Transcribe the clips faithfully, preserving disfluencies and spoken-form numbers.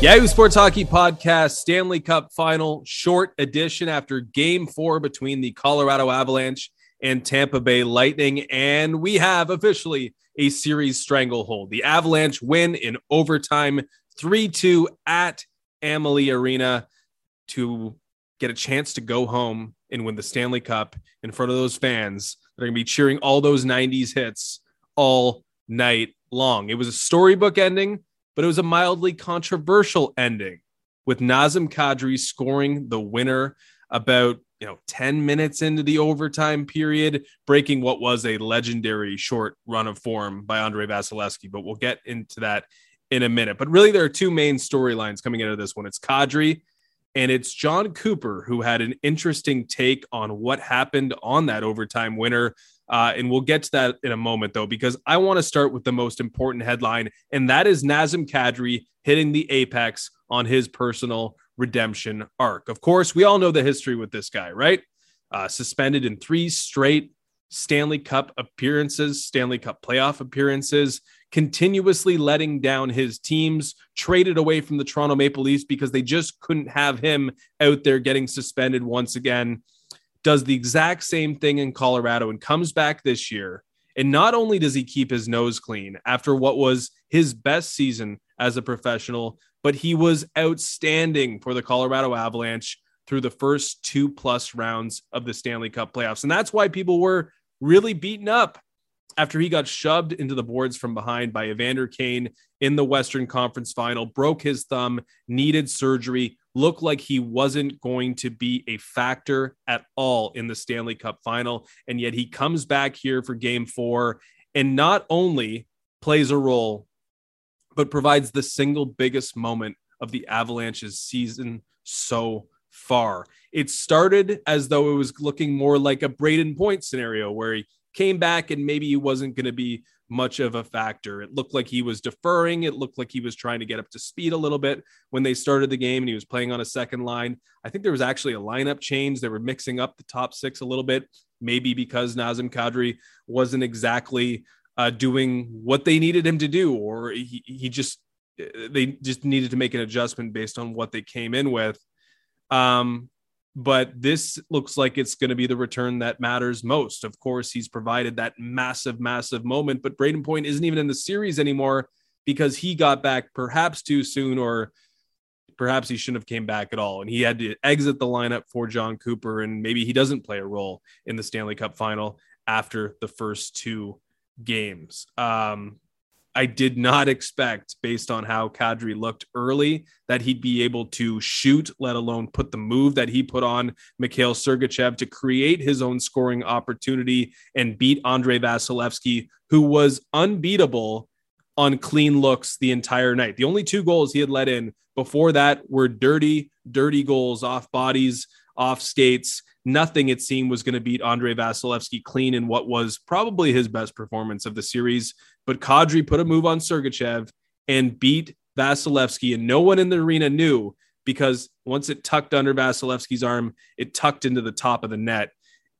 Yahoo Sports Hockey Podcast, Stanley Cup Final, short edition after Game four between the Colorado Avalanche and Tampa Bay Lightning. And we have officially a series stranglehold. The Avalanche win in overtime three two at Amalie Arena to get a chance to go home and win the Stanley Cup in front of those fans that are going to be cheering all those nineties hits all night long. It was a storybook ending, but it was a mildly controversial ending, with Nazem Kadri scoring the winner about, you know, ten minutes into the overtime period, breaking what was a legendary short run of form by Andrei Vasilevskiy. But we'll get into that in a minute. But really, there are two main storylines coming out of this one. It's Kadri and it's John Cooper, who had an interesting take on what happened on that overtime winner. Uh, and we'll get to that in a moment, though, because I want to start with the most important headline, and that is Nazem Kadri hitting the apex on his personal redemption arc. Of course, we all know the history with this guy, right? Uh, suspended in three straight Stanley Cup appearances, Stanley Cup playoff appearances, continuously letting down his teams, traded away from the Toronto Maple Leafs because they just couldn't have him out there getting suspended once again. Does the exact same thing in Colorado and comes back this year. And not only does he keep his nose clean after what was his best season as a professional, but he was outstanding for the Colorado Avalanche through the first two plus rounds of the Stanley Cup playoffs. And that's why people were really beaten up after he got shoved into the boards from behind by Evander Kane in the Western Conference Final, broke his thumb, needed surgery, looked like he wasn't going to be a factor at all in the Stanley Cup Final. And yet he comes back here for Game four and not only plays a role, but provides the single biggest moment of the Avalanche's season so far. It started as though it was looking more like a Braden Point scenario where he came back and maybe he wasn't going to be much of a factor. It looked like he was deferring. It looked like he was trying to get up to speed a little bit when they started the game and he was playing on a second line. I think there was actually a lineup change. They were mixing up the top six a little bit, maybe because Nazem Kadri wasn't exactly uh, doing what they needed him to do, or he, he just, they just needed to make an adjustment based on what they came in with. Um, But this looks like it's going to be the return that matters most. Of course, he's provided that massive, massive moment, but Braden Point isn't even in the series anymore because he got back perhaps too soon, or perhaps he shouldn't have came back at all. And he had to exit the lineup for John Cooper, and maybe he doesn't play a role in the Stanley Cup Final after the first two games. Um, I did not expect, based on how Kadri looked early, that he'd be able to shoot, let alone put the move that he put on Mikhail Sergachev to create his own scoring opportunity and beat Andrei Vasilevskiy, who was unbeatable on clean looks the entire night. The only two goals he had let in before that were dirty, dirty goals off bodies, off skates. Nothing, it seemed, was going to beat Andrei Vasilevskiy clean in what was probably his best performance of the series. But Kadri put a move on Sergachev and beat Vasilevskiy, and no one in the arena knew because once it tucked under Vasilevsky's arm, it tucked into the top of the net.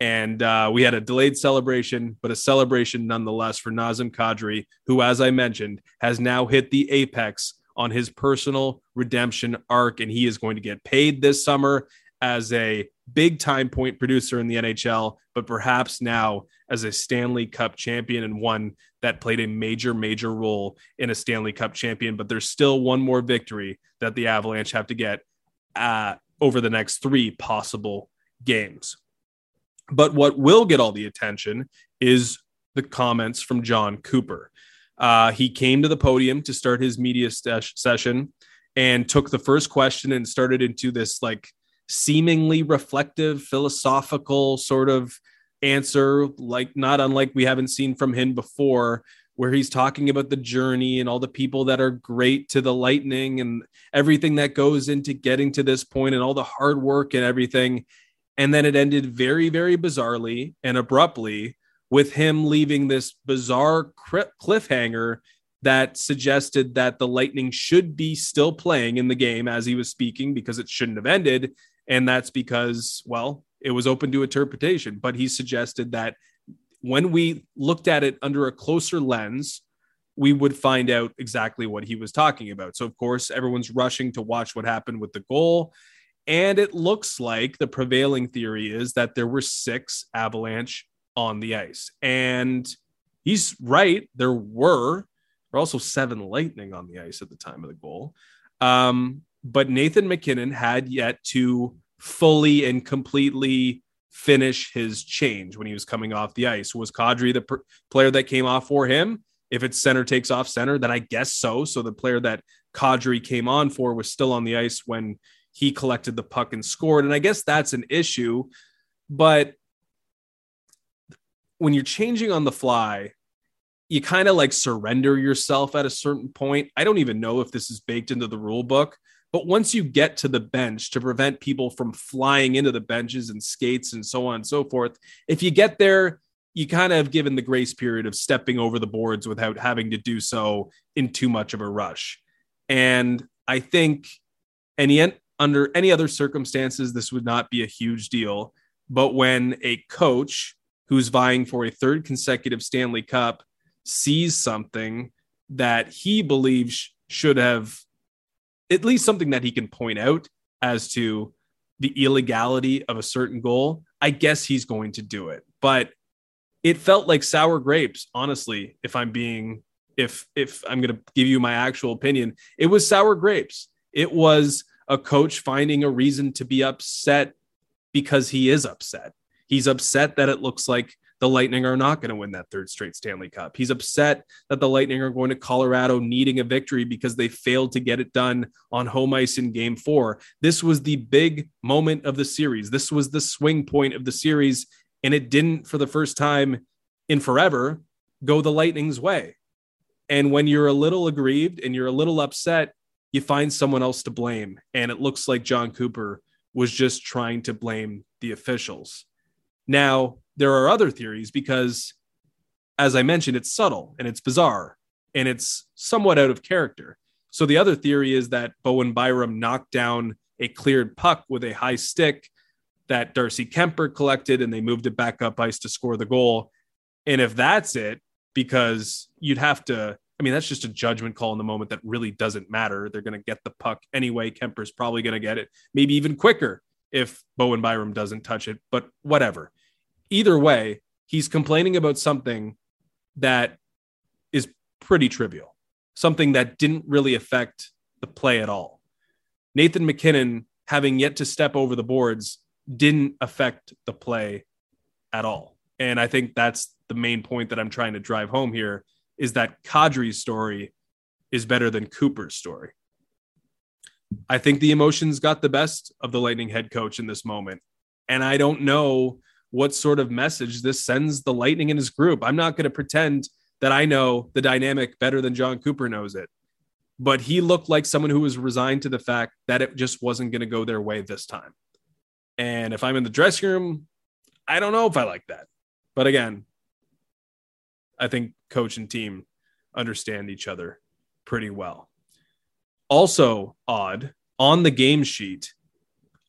And uh, we had a delayed celebration, but a celebration nonetheless for Nazem Kadri, who, as I mentioned, has now hit the apex on his personal redemption arc, and he is going to get paid this summer as a big time point producer in the N H L, but perhaps now as a Stanley Cup champion, and one that played a major, major role in a Stanley Cup champion. But there's still one more victory that the Avalanche have to get uh, over the next three possible games. But what will get all the attention is the comments from John Cooper. Uh, he came to the podium to start his media sesh- session and took the first question and started into this like seemingly reflective, philosophical sort of answer, like not unlike we haven't seen from him before, where he's talking about the journey and all the people that are great to the Lightning and everything that goes into getting to this point and all the hard work and everything. And then it ended very, very bizarrely and abruptly with him leaving this bizarre cliffhanger that suggested that the Lightning should be still playing in the game as he was speaking, because it shouldn't have ended. And that's because, well, it was open to interpretation. But he suggested that when we looked at it under a closer lens, we would find out exactly what he was talking about. So, of course, everyone's rushing to watch what happened with the goal. And it looks like the prevailing theory is that there were six Avalanche on the ice. And he's right. There were. There were also seven Lightning on the ice at the time of the goal. Um, but Nathan McKinnon had yet to fully and completely finish his change when he was coming off the ice. Was Kadri the per- player that came off for him? If it's center takes off center, then I guess so. So the player that Kadri came on for was still on the ice when he collected the puck and scored. And I guess that's an issue. But when you're changing on the fly, you kind of like surrender yourself at a certain point. I don't even know if this is baked into the rule book, but once you get to the bench to prevent people from flying into the benches and skates and so on and so forth, if you get there, you kind of have given the grace period of stepping over the boards without having to do so in too much of a rush. And I think any, under any other circumstances, this would not be a huge deal. But when a coach who's vying for a third consecutive Stanley Cup sees something that he believes should have, at least something that he can point out as to the illegality of a certain goal, I guess he's going to do it. But it felt like sour grapes, honestly, if I'm being, if, if I'm going to give you my actual opinion, it was sour grapes. It was a coach finding a reason to be upset because he is upset. He's upset that it looks like the Lightning are not going to win that third straight Stanley Cup. He's upset that the Lightning are going to Colorado needing a victory because they failed to get it done on home ice in game four. This was the big moment of the series. This was the swing point of the series. And it didn't, for the first time in forever, go the Lightning's way. And when you're a little aggrieved and you're a little upset, you find someone else to blame. And it looks like John Cooper was just trying to blame the officials. Now, there are other theories because, as I mentioned, it's subtle and it's bizarre and it's somewhat out of character. So the other theory is that Bowen Byram knocked down a cleared puck with a high stick that Darcy Kemper collected, and they moved it back up ice to score the goal. And if that's it, because you'd have to, I mean, that's just a judgment call in the moment that really doesn't matter. They're going to get the puck anyway. Kemper's probably going to get it, maybe even quicker if Bowen Byram doesn't touch it, but whatever. Either way, he's complaining about something that is pretty trivial, something that didn't really affect the play at all. Nathan McKinnon, having yet to step over the boards, didn't affect the play at all. And I think that's the main point that I'm trying to drive home here, is that Kadri's story is better than Cooper's story. I think the emotions got the best of the Lightning head coach in this moment. And I don't know what sort of message this sends the Lightning and his group. I'm not going to pretend that I know the dynamic better than John Cooper knows it, but he looked like someone who was resigned to the fact that it just wasn't going to go their way this time. And if I'm in the dressing room, I don't know if I like that. But again, I think coach and team understand each other pretty well. Also odd, on the game sheet,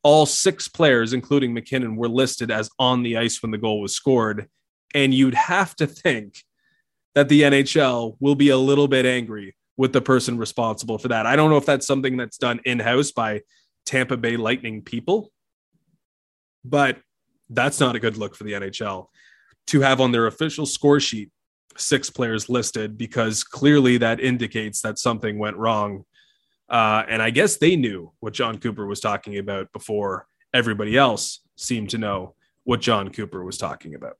all six players, including McKinnon, were listed as on the ice when the goal was scored. And you'd have to think that the N H L will be a little bit angry with the person responsible for that. I don't know if that's something that's done in-house by Tampa Bay Lightning people, But that's not a good look for the N H L to have on their official score sheet six players listed, because clearly that indicates that something went wrong. Uh, and I guess they knew what John Cooper was talking about before everybody else seemed to know what John Cooper was talking about.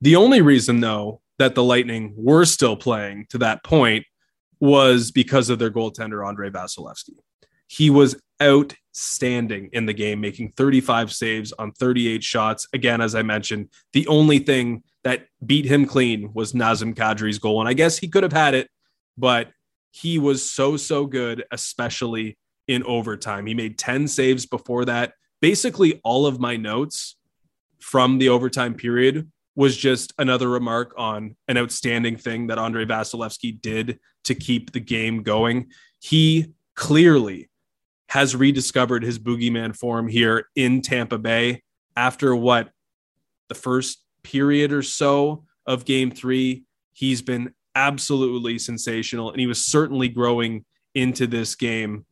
The only reason, though, that the Lightning were still playing to that point was because of their goaltender, Andrei Vasilevskiy. He was outstanding in the game, making thirty-five saves on thirty-eight shots. Again, as I mentioned, the only thing that beat him clean was Nazem Kadri's goal. And I guess he could have had it, but he was so, so good, especially in overtime. He made ten saves before that. Basically, all of my notes from the overtime period was just another remark on an outstanding thing that Andrei Vasilevskiy did to keep the game going. He clearly has rediscovered his boogeyman form here in Tampa Bay after what, the first period or so of game three. He's been absolutely sensational, and he was certainly growing into this game.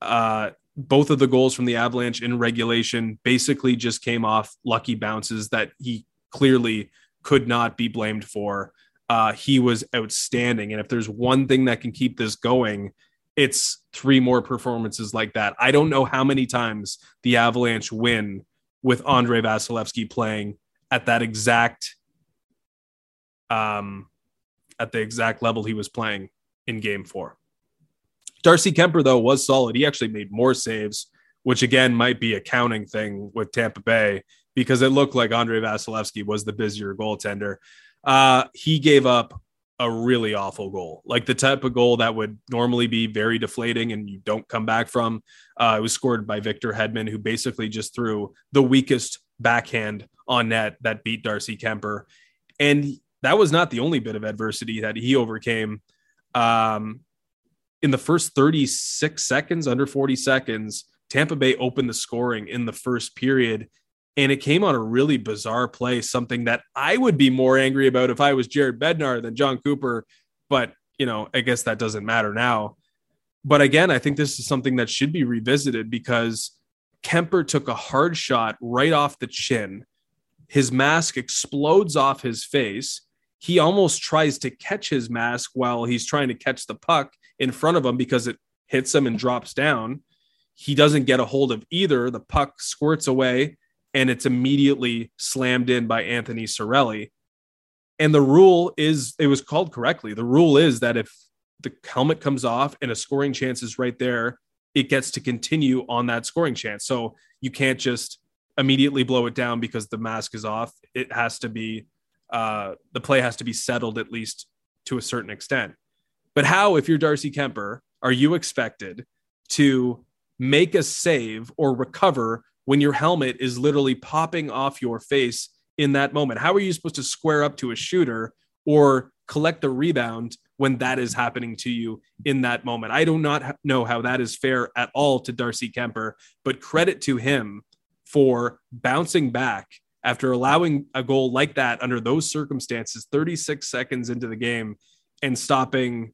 Uh, both of the goals from the Avalanche in regulation basically just came off lucky bounces that he clearly could not be blamed for. Uh, he was outstanding. And if there's one thing that can keep this going, it's three more performances like that. I don't know how many times the Avalanche win with Andrei Vasilevskiy playing at that exact, um, at the exact level he was playing in game four. Darcy Kemper, though, was solid. He actually made more saves, which again might be a counting thing with Tampa Bay, because it looked like Andrei Vasilevskiy was the busier goaltender. Uh, he gave up a really awful goal, like the type of goal that would normally be very deflating and you don't come back from. Uh, it was scored by Victor Hedman, who basically just threw the weakest backhand on net that beat Darcy Kemper. And that was not the only bit of adversity that he overcame. Um, in the first thirty-six seconds, under forty seconds, Tampa Bay opened the scoring in the first period. And it came on a really bizarre play, something that I would be more angry about if I was Jared Bednar than John Cooper. But, you know, I guess that doesn't matter now. But again, I think this is something that should be revisited, because Kemper took a hard shot right off the chin. His mask explodes off his face. He almost tries to catch his mask while he's trying to catch the puck in front of him, because it hits him and drops down. He doesn't get a hold of either. The puck squirts away, and it's immediately slammed in by Anthony Cirelli. And the rule is, it was called correctly. The rule is that if the helmet comes off and a scoring chance is right there, it gets to continue on that scoring chance. So you can't just immediately blow it down because the mask is off. It has to be, uh, the play has to be settled, at least to a certain extent. But how, if you're Darcy Kemper, are you expected to make a save or recover when your helmet is literally popping off your face in that moment? How are you supposed to square up to a shooter or collect the rebound when that is happening to you in that moment? I do not know how that is fair at all to Darcy Kemper, but credit to him for bouncing back after allowing a goal like that under those circumstances, thirty-six seconds into the game, and stopping,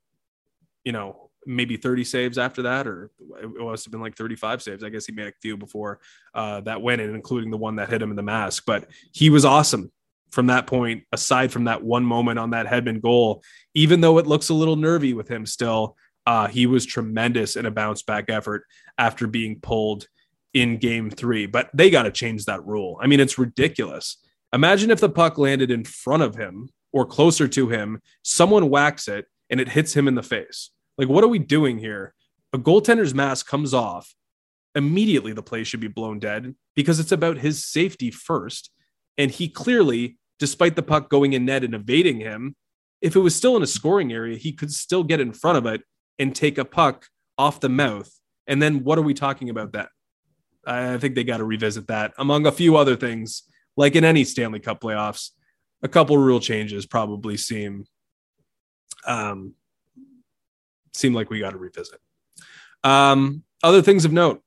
you know, maybe thirty saves after that, or it must have been like thirty-five saves. I guess he made a few before uh, that went in, including the one that hit him in the mask. But he was awesome from that point, aside from that one moment on that Hedman goal. Even though it looks a little nervy with him still, uh, he was tremendous in a bounce-back effort after being pulled in Game three. But they got to change that rule. I mean, it's ridiculous. Imagine if the puck landed in front of him or closer to him, someone whacks it, and it hits him in the face. Like, what are we doing here? A goaltender's mask comes off. Immediately, the play should be blown dead, because it's about his safety first. And he clearly, despite the puck going in net and evading him, if it was still in a scoring area, he could still get in front of it and take a puck off the mouth. And then what are we talking about that? I think they got to revisit that, among a few other things. Like in any Stanley Cup playoffs, a couple rule changes probably seem... Um, seem like we got to revisit. Um, other things of note.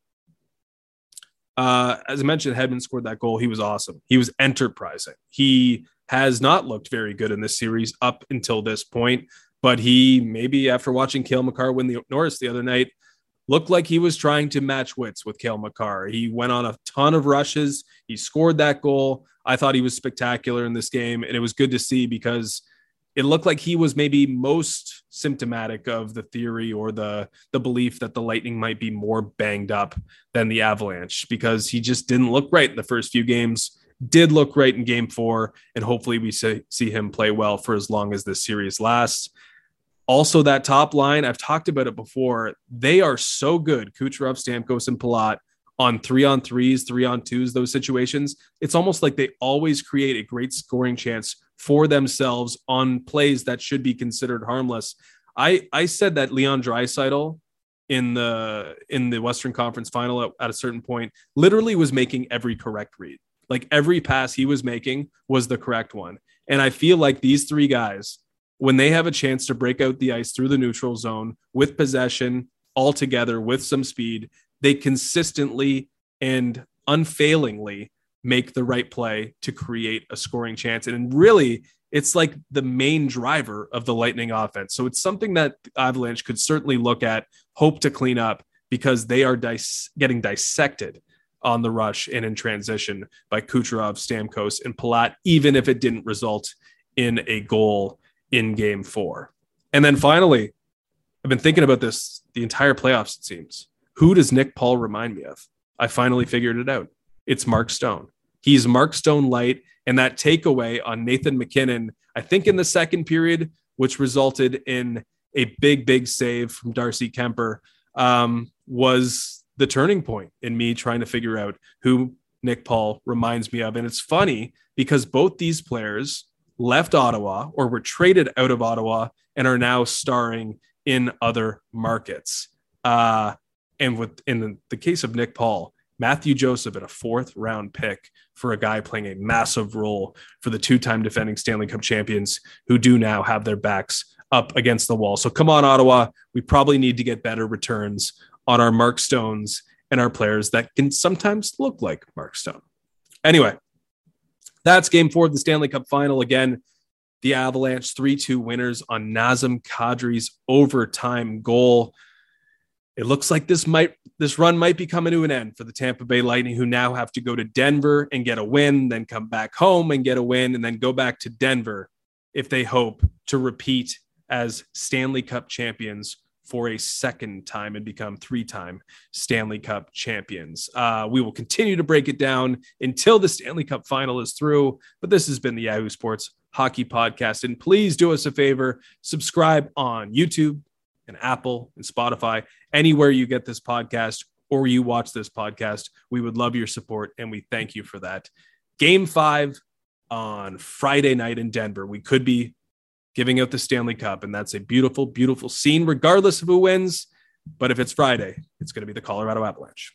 Uh, as I mentioned, Hedman scored that goal. He was awesome. He was enterprising. He has not looked very good in this series up until this point, but he, maybe after watching Cale Makar win the Norris the other night, looked like he was trying to match wits with Cale Makar. He went on a ton of rushes. He scored that goal. I thought he was spectacular in this game, and it was good to see because it looked like he was maybe most symptomatic of the theory or the, the belief that the Lightning might be more banged up than the Avalanche, because he just didn't look right in the first few games. Did look right in game four, and hopefully we see him play well for as long as this series lasts. Also, that top line, I've talked about it before. They are so good, Kucherov, Stamkos, and Palat, on three-on-threes, three-on-twos, those situations. It's almost like they always create a great scoring chance for themselves on plays that should be considered harmless. I, I said that Leon Dreisaitl in the, in the Western Conference final at, at a certain point literally was making every correct read. Like every pass he was making was the correct one. And I feel like these three guys, when they have a chance to break out the ice through the neutral zone with possession all together with some speed, they consistently and unfailingly make the right play to create a scoring chance. And really, it's like the main driver of the Lightning offense. So it's something that Avalanche could certainly look at, hope to clean up, because they are dis- getting dissected on the rush and in transition by Kucherov, Stamkos, and Palat, even if it didn't result in a goal in game four. And then finally, I've been thinking about this the entire playoffs, it seems. Who does Nick Paul remind me of? I finally figured it out. It's Mark Stone. He's Mark Stone light, and that takeaway on Nathan McKinnon, I think in the second period, which resulted in a big, big save from Darcy Kemper, um, was... the turning point in me trying to figure out who Nick Paul reminds me of. And it's funny because both these players left Ottawa or were traded out of Ottawa and are now starring in other markets. Uh, and with in the case of Nick Paul, Matthew Joseph at a fourth round pick for a guy playing a massive role for the two-time defending Stanley Cup champions who do now have their backs up against the wall. So come on, Ottawa, we probably need to get better returns on our Mark Stones and our players that can sometimes look like Mark Stone. Anyway, that's game four of the Stanley Cup final. Again, the Avalanche three two winners on Nazem Kadri's overtime goal. It looks like this might this run might be coming to an end for the Tampa Bay Lightning, who now have to go to Denver and get a win, then come back home and get a win, and then go back to Denver if they hope to repeat as Stanley Cup champions for a second time and become three-time Stanley Cup champions. Uh, we will continue to break it down until the Stanley Cup final is through, but this has been the Yahoo Sports Hockey Podcast, and please do us a favor, subscribe on YouTube and Apple and Spotify, anywhere you get this podcast or you watch this podcast. We would love your support, and we thank you for that. Game five on Friday night in Denver. We could be giving out the Stanley Cup, and that's a beautiful, beautiful scene, regardless of who wins. But if it's Friday, it's going to be the Colorado Avalanche.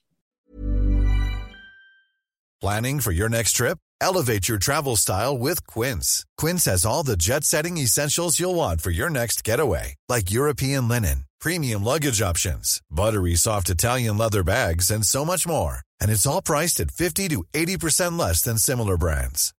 Planning for your next trip? Elevate your travel style with Quince. Quince has all the jet-setting essentials you'll want for your next getaway, like European linen, premium luggage options, buttery soft Italian leather bags, and so much more. And it's all priced at fifty to eighty percent less than similar brands.